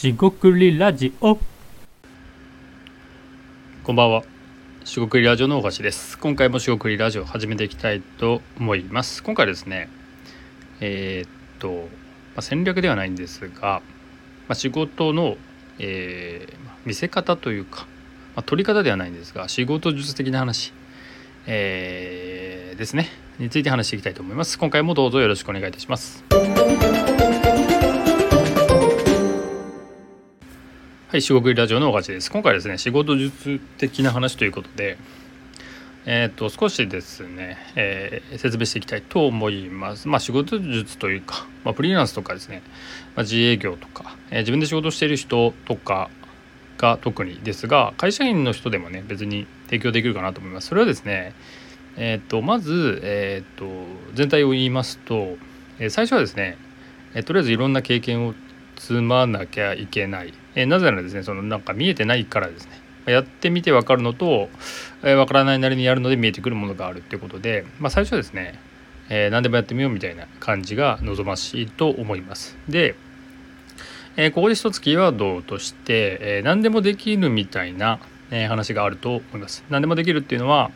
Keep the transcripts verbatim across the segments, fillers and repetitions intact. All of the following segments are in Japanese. しごくりラジオ。こんばんは、しごくりラジオのおはしです。今回もしごくりラジオ始めていきたいと思います。今回ですねえー、っと、まあ、戦略ではないんですが、まあ、仕事の、えー、見せ方というか、まあ、取り方ではないんですが仕事術的な話、えー、ですねについて話していきたいと思います。今回もどうぞよろしくお願いいたします。はい、しごくりラジオのおがちです。今回ですね仕事術的な話ということで、えー、と少しですね、えー、説明していきたいと思います。まあ、仕事術というか、まあ、フリーランスとかですね、まあ、自営業とか、えー、自分で仕事している人とかが特にですが、会社員の人でもね別に提供できるかなと思います。それはですね、えー、とまず、えー、と全体を言いますと、えー、最初はですね、えー、とりあえずいろんな経験を積まなきゃいけない。えー、なぜならですね、そのなんか見えてないからですね。やってみて分かるのと、えー、分からないなりにやるので見えてくるものがあるっていうことで、まあ、最初はですね、えー、何でもやってみようみたいな感じが望ましいと思います。で、えー、ここで一つキーワードとして、えー、何でもできるみたいな、えー、話があると思います。何でもできるっていうのは、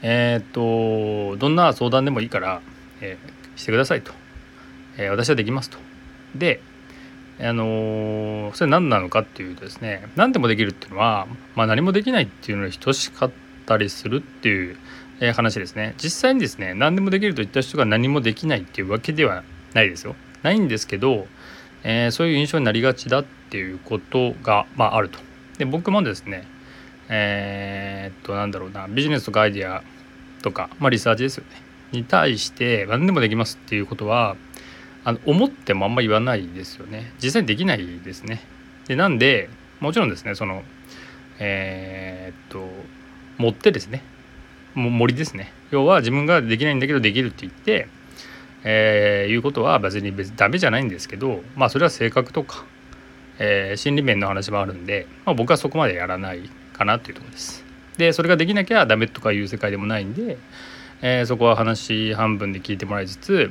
えー、っとどんな相談でもいいから、えー、してくださいと、えー、私はできますと。で、あのー、それ何なのかっていうとですね、何でもできるっていうのは、まあ、何もできないっていうのに等しかったりするっていう、えー、話ですね。実際にですね、何でもできると言った人が何もできないっていうわけではないですよ。ないんですけど、えー、そういう印象になりがちだっていうことが、まあ、あると。で、僕もですね、えー、っとなんだろうな、ビジネスとかアイデアとか、まあ、リサーチですよね、に対して何でもできますっていうことは、あの思ってもあんまり言わないですよね。実際にできないですね。で、なんでもちろんですね、そのえー、っと持ってですね、も森ですね。要は自分ができないんだけどできるって言って、えー、いうことは別に別にダメじゃないんですけど、まあそれは性格とか、えー、心理面の話もあるんで、まあ、僕はそこまでやらないかなというところです。で、それができなきゃダメとかいう世界でもないんで、えー、そこは話半分で聞いてもらいつつ。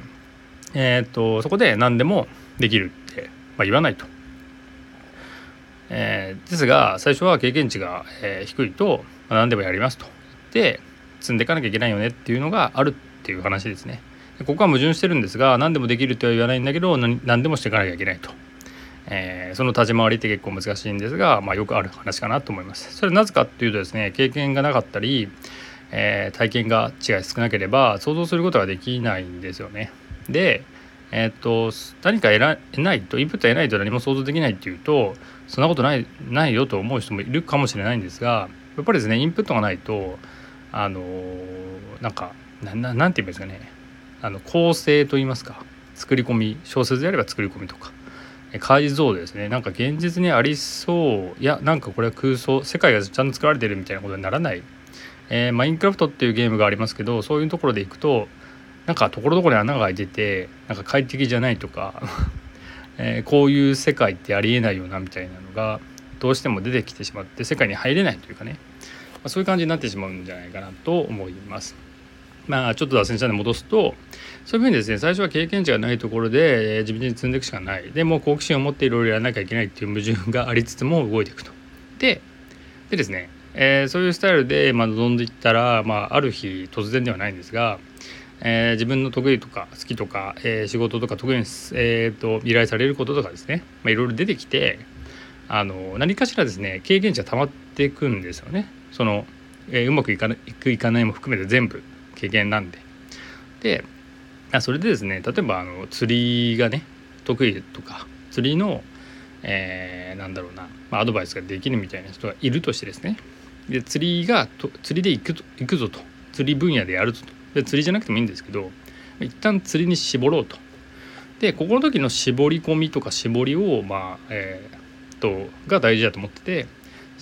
えー、とそこで何でもできるって、まあ、言わないと、えー、ですが最初は経験値が、えー、低いと、まあ、何でもやりますと言って積んでいかなきゃいけないよねっていうのがあるっていう話ですね。で、ここは矛盾してるんですが、何でもできるとは言わないんだけど 何, 何でもしていかなきゃいけないと、えー、その立ち回りって結構難しいんですが、まあ、よくある話かなと思います。それなぜかっていうとですね、経験がなかったり、えー、体験が違い少なければ想像することができないんですよね。で、えー、と何か得ら得ないとインプット得ないと何も想像できないっていうと、そんなことないないよと思う人もいるかもしれないんですが、やっぱりですねインプットがないと、あのなんかな な, なんて言うんですかね、あの構成と言いますか、作り込み、小説であれば作り込みとか解像ですね、なんか現実にありそう、いやなんかこれは空想、世界がちゃんと作られてるみたいなことにならない、えー、マインクラフトっていうゲームがありますけど、そういうところでいくとなんかところどころに穴が開いててなんか快適じゃないとかえこういう世界ってありえないよなみたいなのがどうしても出てきてしまって、世界に入れないというかね、まあ、そういう感じになってしまうんじゃないかなと思います。まあちょっと脱線したので戻すと、そういうふうにですね、最初は経験値がないところで自分で積んでいくしかない。でもう好奇心を持っていろいろやらなきゃいけないっていう矛盾がありつつも動いていくと。で、でですね、えー、そういうスタイルでまあ臨んでいったら、まあ、ある日突然ではないんですが、えー、自分の得意とか好きとか、えー、仕事とか特に、えー、と依頼されることとかですね、まあ、いろいろ出てきて、あの何かしらですね経験値が溜まっていくんですよね。その、えー、うまくいかない、いくいかないも含めて全部経験なんで。で、それでですね、例えばあの釣りがね得意とか、釣りの、えー、なんだろうな、まあ、アドバイスができるみたいな人がいるとしてですね、で釣りがと釣りで行く、行くぞと、釣り分野でやるぞと。で、釣りじゃなくてもいいんですけど、一旦釣りに絞ろうと。で、ここの時の絞り込みとか絞りを、まあえー、とが大事だと思ってて、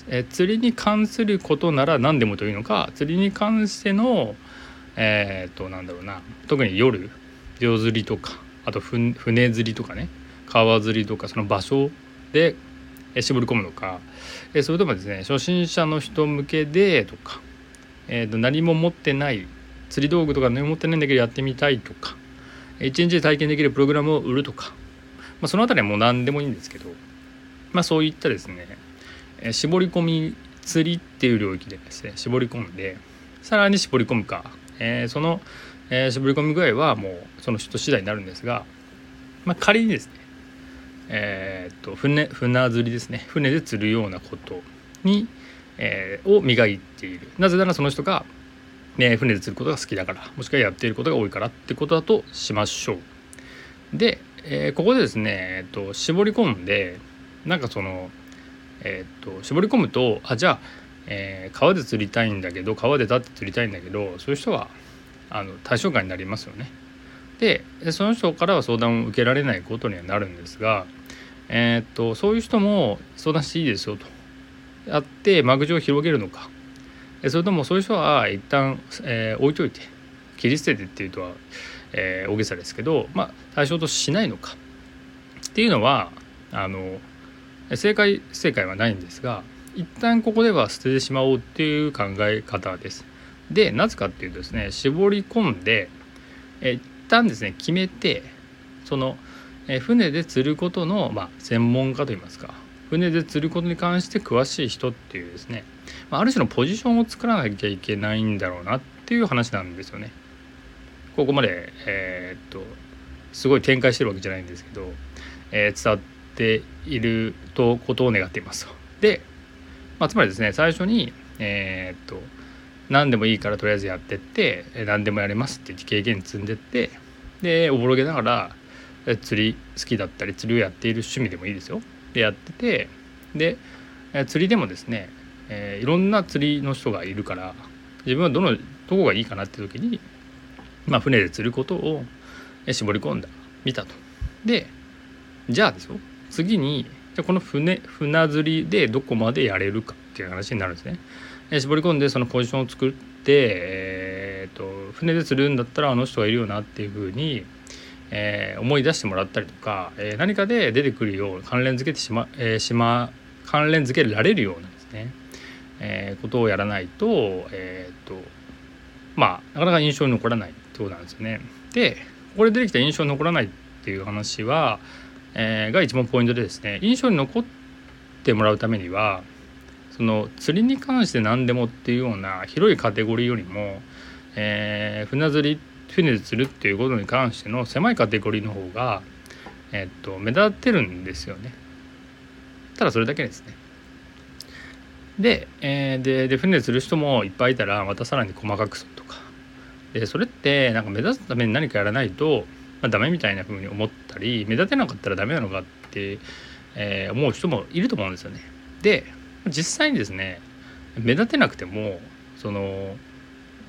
えー、釣りに関することなら何でもというのか、釣りに関しての、えー、となんだろうな、特に夜夜釣りとか、あと船釣りとかね、川釣りとか、その場所で絞り込むのか、えー、それともですね初心者の人向けでとか、えー、と何も持ってない釣り道具とか持ってないんだけどやってみたいとか、一日で体験できるプログラムを売るとか、まあ、そのあたりはもう何でもいいんですけど、まあ、そういったですね、えー、絞り込み釣りっていう領域でですね、絞り込んでさらに絞り込むか、えー、その、えー、絞り込み具合はもうその人次第になるんですが、まあ、仮にですね、えー、っと 船, 船釣りですね船で釣るようなことに、えー、を磨いている。なぜならその人が、ね、船で釣ることが好きだから、もしくはやっていることが多いからってことだとしましょう。で、えー、ここでですね、えー、と絞り込んでなんかその、えー、と絞り込むとあじゃあ、えー、川で釣りたいんだけど川で立って釣りたいんだけどそういう人はあの対象外になりますよね。でその人からは相談を受けられないことにはなるんですが、えー、とそういう人も相談していいですよとやって間口を広げるのか、それともそういう人は一旦、えー、置いといて切り捨ててっていうとは、えー、大げさですけど、まあ、対象としないのかっていうのはあの正解不正解はないんですが、一旦ここでは捨ててしまおうっていう考え方です。でなぜかっていうとですね、絞り込んで、えー、一旦ですね決めてその、えー、船で釣ることの、まあ、専門家といいますか船で釣ることに関して詳しい人っていうですね、ある種のポジションを作らなきゃいけないんだろうなっていう話なんですよね。ここまで、えー、っとすごい展開してるわけじゃないんですけど、えー、伝わっているとことを願っています。で、まあ、つまりですね、最初に、えー、っと何でもいいからとりあえずやってって、何でもやれますって経験積んでって、でおぼろげながら釣り好きだったり釣りをやっている趣味でもいいですよ。でやってて、で釣りでもですね、えー、いろんな釣りの人がいるから自分はどのどこがいいかなって時に、まあ、船で釣ることを絞り込んだ見たと。でじゃあですよ、次にじゃこの 船, 船釣りでどこまでやれるかっていう話になるんですね。えー、絞り込んでそのポジションを作って、えー、と船で釣るんだったらあの人がいるよなっていうふうに、えー、思い出してもらったりとか、えー、何かで出てくるよう関連づけてしま、えー、しま関連づけられるようなですね、えー、ことをやらないと、えー、っとまあなかなか印象に残らないってことなんですよね。でこれ出てきた印象に残らないっていう話は、えー、が一番ポイントでですね、印象に残ってもらうためにはその釣りに関して何でもっていうような広いカテゴリーよりも、えー、船釣り船で釣るっていうことに関しての狭いカテゴリーの方が、えー、っと目立ってるんですよね。ただそれだけですね。で、えー、で、で船で釣る人もいっぱいいたらまたさらに細かくするとかで、それってなんか目立つために何かやらないと、まあ、ダメみたいな風に思ったり目立てなかったらダメなのかって、えー、思う人もいると思うんですよね。で実際にですね、目立てなくてもその、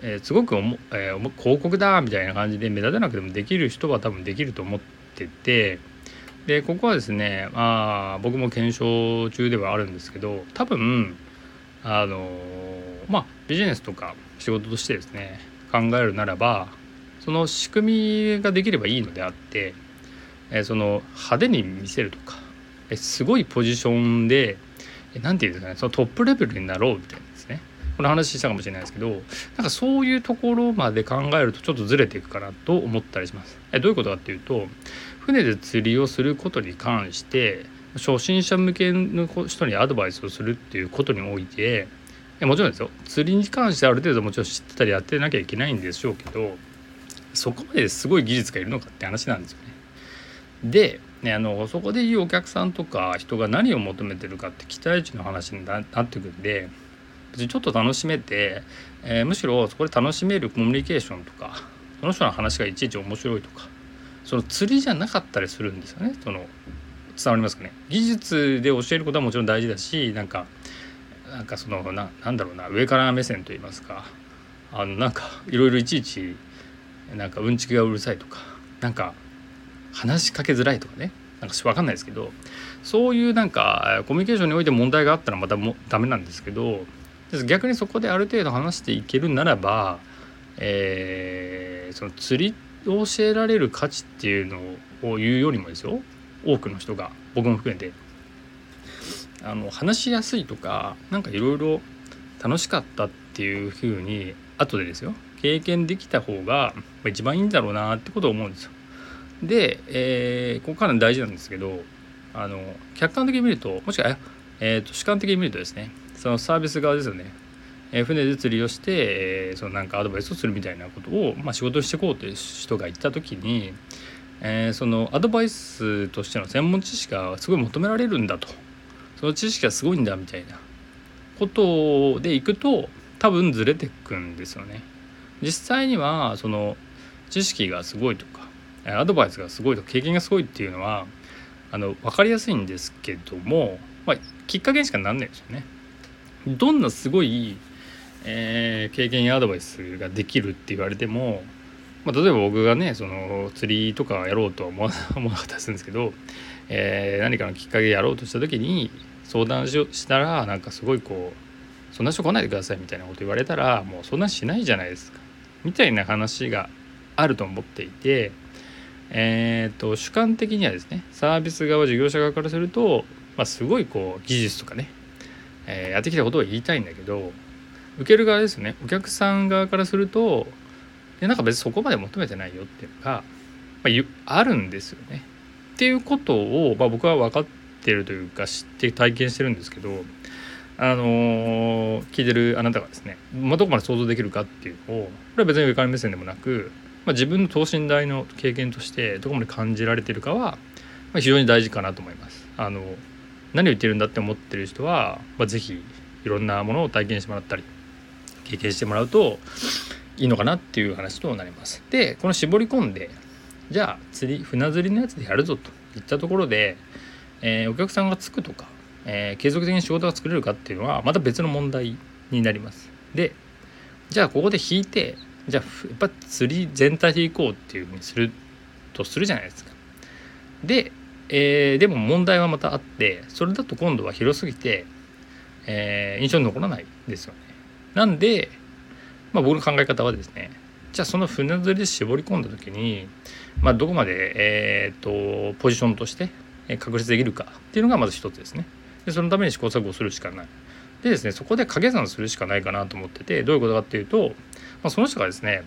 えー、すごくおも、えー、広告だみたいな感じで目立てなくてもできる人は多分できると思ってて、でここはですね、まあ、僕も検証中ではあるんですけど、多分あのまあビジネスとか仕事としてですね考えるならば、その仕組みができればいいのであって、えー、その派手に見せるとか、えー、すごいポジションで何て言うんですかね、そのトップレベルになろうみたいなんですね。この話したかもしれないですけど、なんかそういうところまで考えるとちょっとずれていくかなと思ったりします。えー、どういうことかっていうと、船で釣りをすることに関して初心者向けの人にアドバイスをするっていうことにおいて、もちろんですよ、釣りに関してある程度もちろん知ってたりやってなきゃいけないんでしょうけど、そこまですごい技術がいるのかって話なんですよね。でね、あのそこでいうお客さんとか人が何を求めてるかって期待値の話になってくるんで、別にちょっと楽しめて、えー、むしろそこで楽しめるコミュニケーションとか、その人の話がいちいち面白いとか、その釣りじゃなかったりするんですよね。その伝わりますかね。技術で教えることはもちろん大事だし、なんかなんかその な, なんだろうな上から目線といいますか、あのなんかいろいろいちいちなんかうんちくがうるさいとか、なんか話しかけづらいとかね、なんかわかんないですけど、そういうなんかコミュニケーションにおいて問題があったらまたもダメなんですけど、逆にそこである程度話していけるならば、えー、その釣りを教えられる価値っていうのを言うよりもですよ、多くの人が僕も含めてあの話しやすいとか、なんかいろいろ楽しかったっていうふうに後でですよ経験できた方が一番いいんだろうなってことを思うんですよ。で、えー、ここから大事なんですけど、あの客観的に見ると、もしくは、えー、と主観的に見るとですね、そのサービス側ですよね、えー、船で釣りをして、えー、そのなんかアドバイスをするみたいなことを、まあ、仕事をしていこうという人がいたときに、えー、そのアドバイスとしての専門知識がすごい求められるんだと、その知識がすごいんだみたいなことでいくと、多分ずれていくんですよね。実際にはその知識がすごいとかアドバイスがすごいとか経験がすごいっていうのはあの分かりやすいんですけども、まあ、きっかけにしかなんないですよね。どんなすごい、えー、経験やアドバイスができるって言われても、まあ、例えば僕がねその釣りとかやろうとは思わなかったりするんですけど、えー、何かのきっかけでやろうとした時に相談したらなんかすごいこうそんな人来ないでくださいみたいなこと言われたら、もうそんなしないじゃないですかみたいな話があると思っていて、えー、と主観的にはですね、サービス側事業者側からすると、まあ、すごいこう技術とかね、えー、やってきたことを言いたいんだけど、受ける側ですね、お客さん側からするとでなんか別にそこまで求めてないよっていうのが、まあ、あるんですよねっていうことを、まあ、僕は分かってるというか知って体験してるんですけど、あのー、聞いてるあなたがですね、まあ、どこまで想像できるかっていうのを、これは別に上から目線でもなく、まあ、自分の等身大の経験としてどこまで感じられてるかは、まあ、非常に大事かなと思います。あの何を言ってるんだって思ってる人は、まあ、ぜひいろんなものを体験してもらったり経験してもらうといいのかなっていう話となります。でこの絞り込んで、じゃあ釣り船釣りのやつでやるぞといったところで、えー、お客さんがつくとかえー、継続的に仕事が作れるかっていうのはまた別の問題になります。でじゃあここで引いて、じゃあやっぱ釣り全体でいこうっていうふうにするとするじゃないですか。で、えー、でも問題はまたあって、それだと今度は広すぎて、えー、印象に残らないですよね。なんで、まあ、僕の考え方はですね、じゃあその船釣りで絞り込んだ時に、まあ、どこまで、えー、とポジションとして確立できるかっていうのがまず一つですね。でそのために試行錯誤するしかないでですね、そこで掛け算するしかないかなと思ってて、どういうことかっていうと、まあ、その人がですね、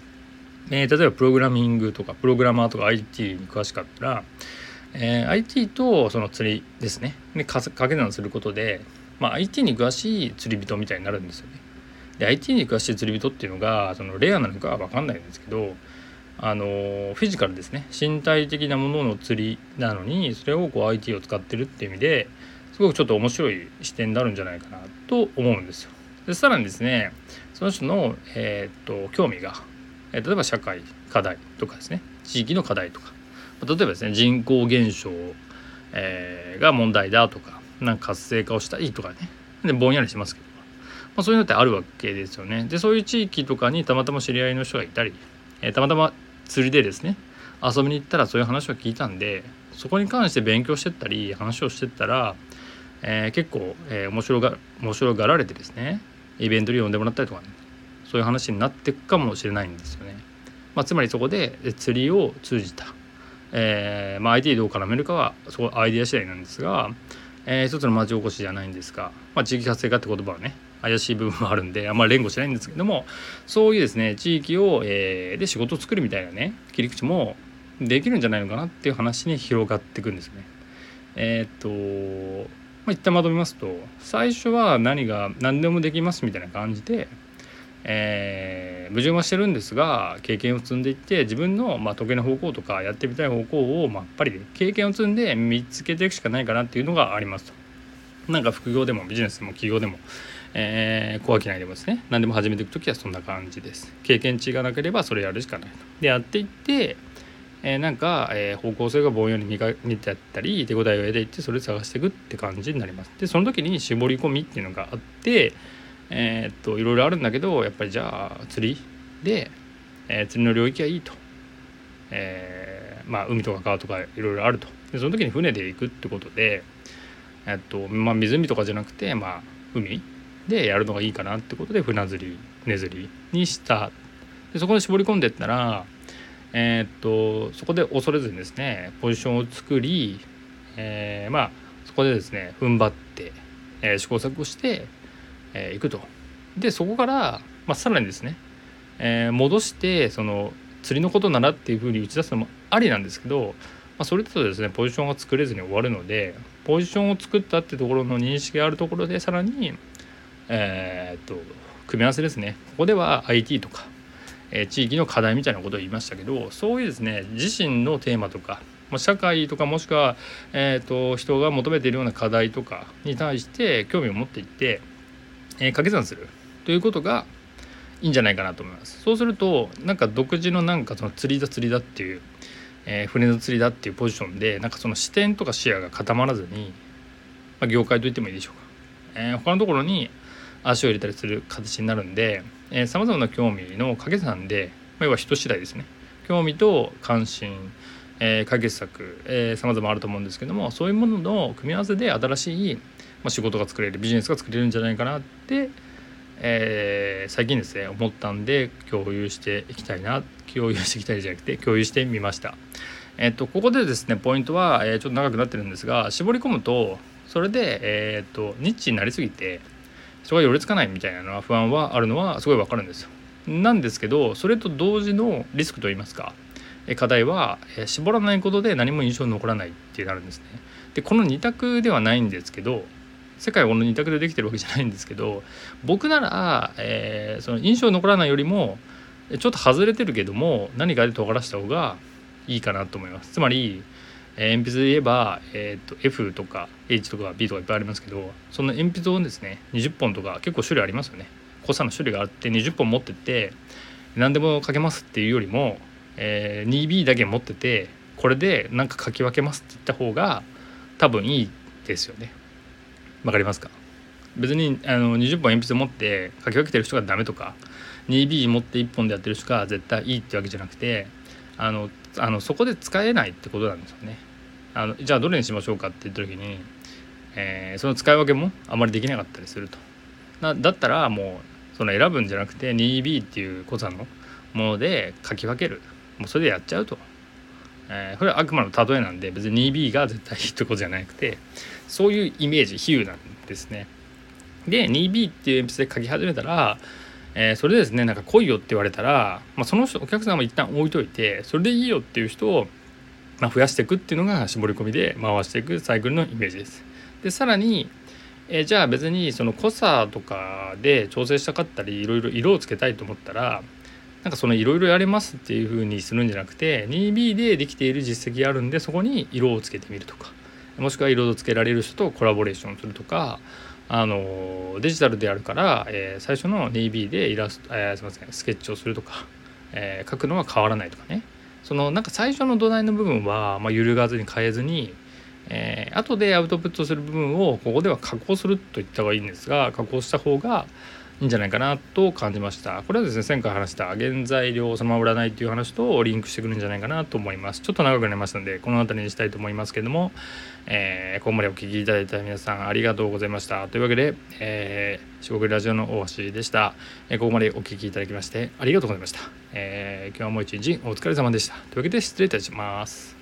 えー、例えばプログラミングとかプログラマーとか アイティー に詳しかったら、えー、アイティー とその釣りですねで掛け算することで、まあ、アイティー に詳しい釣り人みたいになるんですよね。で アイティー に詳しい釣り人っていうのがそのレアなのかは分かんないんですけど、あのー、フィジカルですね、身体的なものの釣りなのにそれをこう アイティー を使ってるっていう意味ですごくちょっと面白い視点になるんじゃないかなと思うんですよ。でさらにですね、その人の、えー、っと興味が、えー、例えば社会課題とかですね、地域の課題とか、例えばですね人口減少、えー、が問題だとか、なんか活性化をしたいとかね、でぼんやりしますけど、まあ、そういうのってあるわけですよね。でそういう地域とかにたまたま知り合いの人がいたり、えー、たまたま釣りでですね遊びに行ったらそういう話を聞いたんで、そこに関して勉強してったり話をしてったら、えー、結構、えー、面白が面白がられてですね、イベントに呼んでもらったりとかね、そういう話になっていくかもしれないんですよね。まあ、つまりそこで釣りを通じた、えーまあ、アイティー どう絡めるかはそこアイデア次第なんですが、えー、一つの町おこしじゃないんですが、まあ、地域活性化って言葉はね怪しい部分もあるんであんまり連合しないんですけども、そういうですね地域を、えー、で仕事を作るみたいなね切り口もできるんじゃないのかなっていう話に広がっていくんですね。えー、っとまあ、一旦まとめますと、最初は何が何でもできますみたいな感じで、えー、矛盾はしてるんですが、経験を積んでいって自分のまあ得意な方向とかやってみたい方向をまあやっぱり経験を積んで見つけていくしかないかなっていうのがあります。なんか副業でもビジネスでも企業でも、えー、小商いでもですね、何でも始めていくときはそんな感じです。経験値がなければそれやるしかないでやっていって、えー、なんか、えー、方向性がぼんやり見てあったり手応えを得ていってそれを探していくって感じになります。でその時に絞り込みっていうのがあって、えー、っといろいろあるんだけど、やっぱりじゃあ釣りで、えー、釣りの領域はいいと、えー、まあ海とか川とかいろいろあると。でその時に船で行くってことで、えー、っとまあ湖とかじゃなくて、まあ海でやるのがいいかなってことで船釣り根釣りにした。でそこで絞り込んでいったら、えー、っとそこで恐れずにですねポジションを作り、えー、まあそこでですね踏ん張って、えー、試行錯誤して、えー、いくと。でそこから、まあ、さらにですね、えー、戻してその釣りのことならっていうふうに打ち出すのもありなんですけど、まあ、それだとですねポジションが作れずに終わるので、ポジションを作ったってところの認識があるところでさらに、えー、っと組み合わせですね。ここでは アイティー とか、えー、地域の課題みたいなことを言いましたけど、そういうですね自身のテーマとか社会とか、もしくは、えー、と人が求めているような課題とかに対して興味を持っていって、えー、掛け算するということがいいんじゃないかなと思います。そうするとなんか独自のなんかその釣りだ釣りだっていう、えー、船の釣りだっていうポジションで、なんかその視点とか視野が固まらずに、まあ、業界と言ってもいいでしょうか、えー、他のところに足を入れたりする形になるんで、えー、様々な興味の掛け算で、まあ、要は人次第ですね、興味と関心、えー、解決策、えー、様々あると思うんですけども、そういうものの組み合わせで新しい、まあ、仕事が作れる、ビジネスが作れるんじゃないかなって、えー、最近ですね思ったんで、共有していきたいな共有していきたいじゃなくて共有してみました。えー、っとここでですねポイントは、えー、ちょっと長くなってるんですが、絞り込むとそれで、えー、っとニッチになりすぎて人が寄りつかないみたいなのは不安はあるのはすごいわかるんですよ。なんですけど、それと同時のリスクといいますか、課題は絞らないことで何も印象に残らないってなるんですね。でこのに択ではないんですけど、世界はこのに択でできてるわけじゃないんですけど、僕なら、えー、その印象に残らないよりもちょっと外れてるけども何かで尖らした方がいいかなと思います。つまり、えー、鉛筆で言えば、えー、と F とか H とか B とかいっぱいありますけど、その鉛筆をですねにじゅっぽんとか結構種類ありますよね。濃さの種類があってにじゅっぽん持ってって何でも書けますっていうよりも、えー、ツービー だけ持っててこれでなんか書き分けますって言った方が多分いいですよね。わかりますか？別にあのにじゅっぽん鉛筆持って書き分けてる人がダメとか、 ツービー 持っていっぽんでやってる人が絶対いいってわけじゃなくて、あのあのそこで使えないってことなんですよね。あのじゃあどれにしましょうかって言った時に、えー、その使い分けもあまりできなかったりするとな、だったらもうその選ぶんじゃなくて ツービー っていう濃さのもので書き分ける、もうそれでやっちゃうと、えー、これはあくまでも例えなんで別に ツービー が絶対いいとこじゃなくて、そういうイメージ比喩なんですね。で ツービー っていう鉛筆で書き始めたら、えー、それでですねなんか来いよって言われたら、まあ、その人お客さんも一旦置いといてそれでいいよっていう人を、まあ、増やしていくっていうのが絞り込みで回していくサイクルのイメージです。でさらに、えー、じゃあ別にその濃さとかで調整したかったりいろいろ色をつけたいと思ったら、なんかそのいろいろやれますっていう風にするんじゃなくて ツービー でできている実績があるんでそこに色をつけてみるとか、もしくは色をつけられる人とコラボレーションするとか、あのデジタルであるから、えー、最初の ツービー でイラスト、えー、すみませんスケッチをするとか、えー、書くのは変わらないとかね、そのなんか最初の土台の部分は、まあ、揺るがずに変えずに、えー、後でアウトプットする部分をここでは加工するといった方がいいんですが、加工した方がいいんじゃないかなと感じました。これはですね前回話した原材料をそのまま売らないという話とリンクしてくるんじゃないかなと思います。ちょっと長くなりましたのでこの辺りにしたいと思いますけれども、えー、ここまでお聞きいただいた皆さんありがとうございました。というわけで、えー、四国ラジオの大橋でした。えー、ここまでお聞きいただきましてありがとうございました。えー、今日も一日お疲れ様でした。というわけで失礼いたします。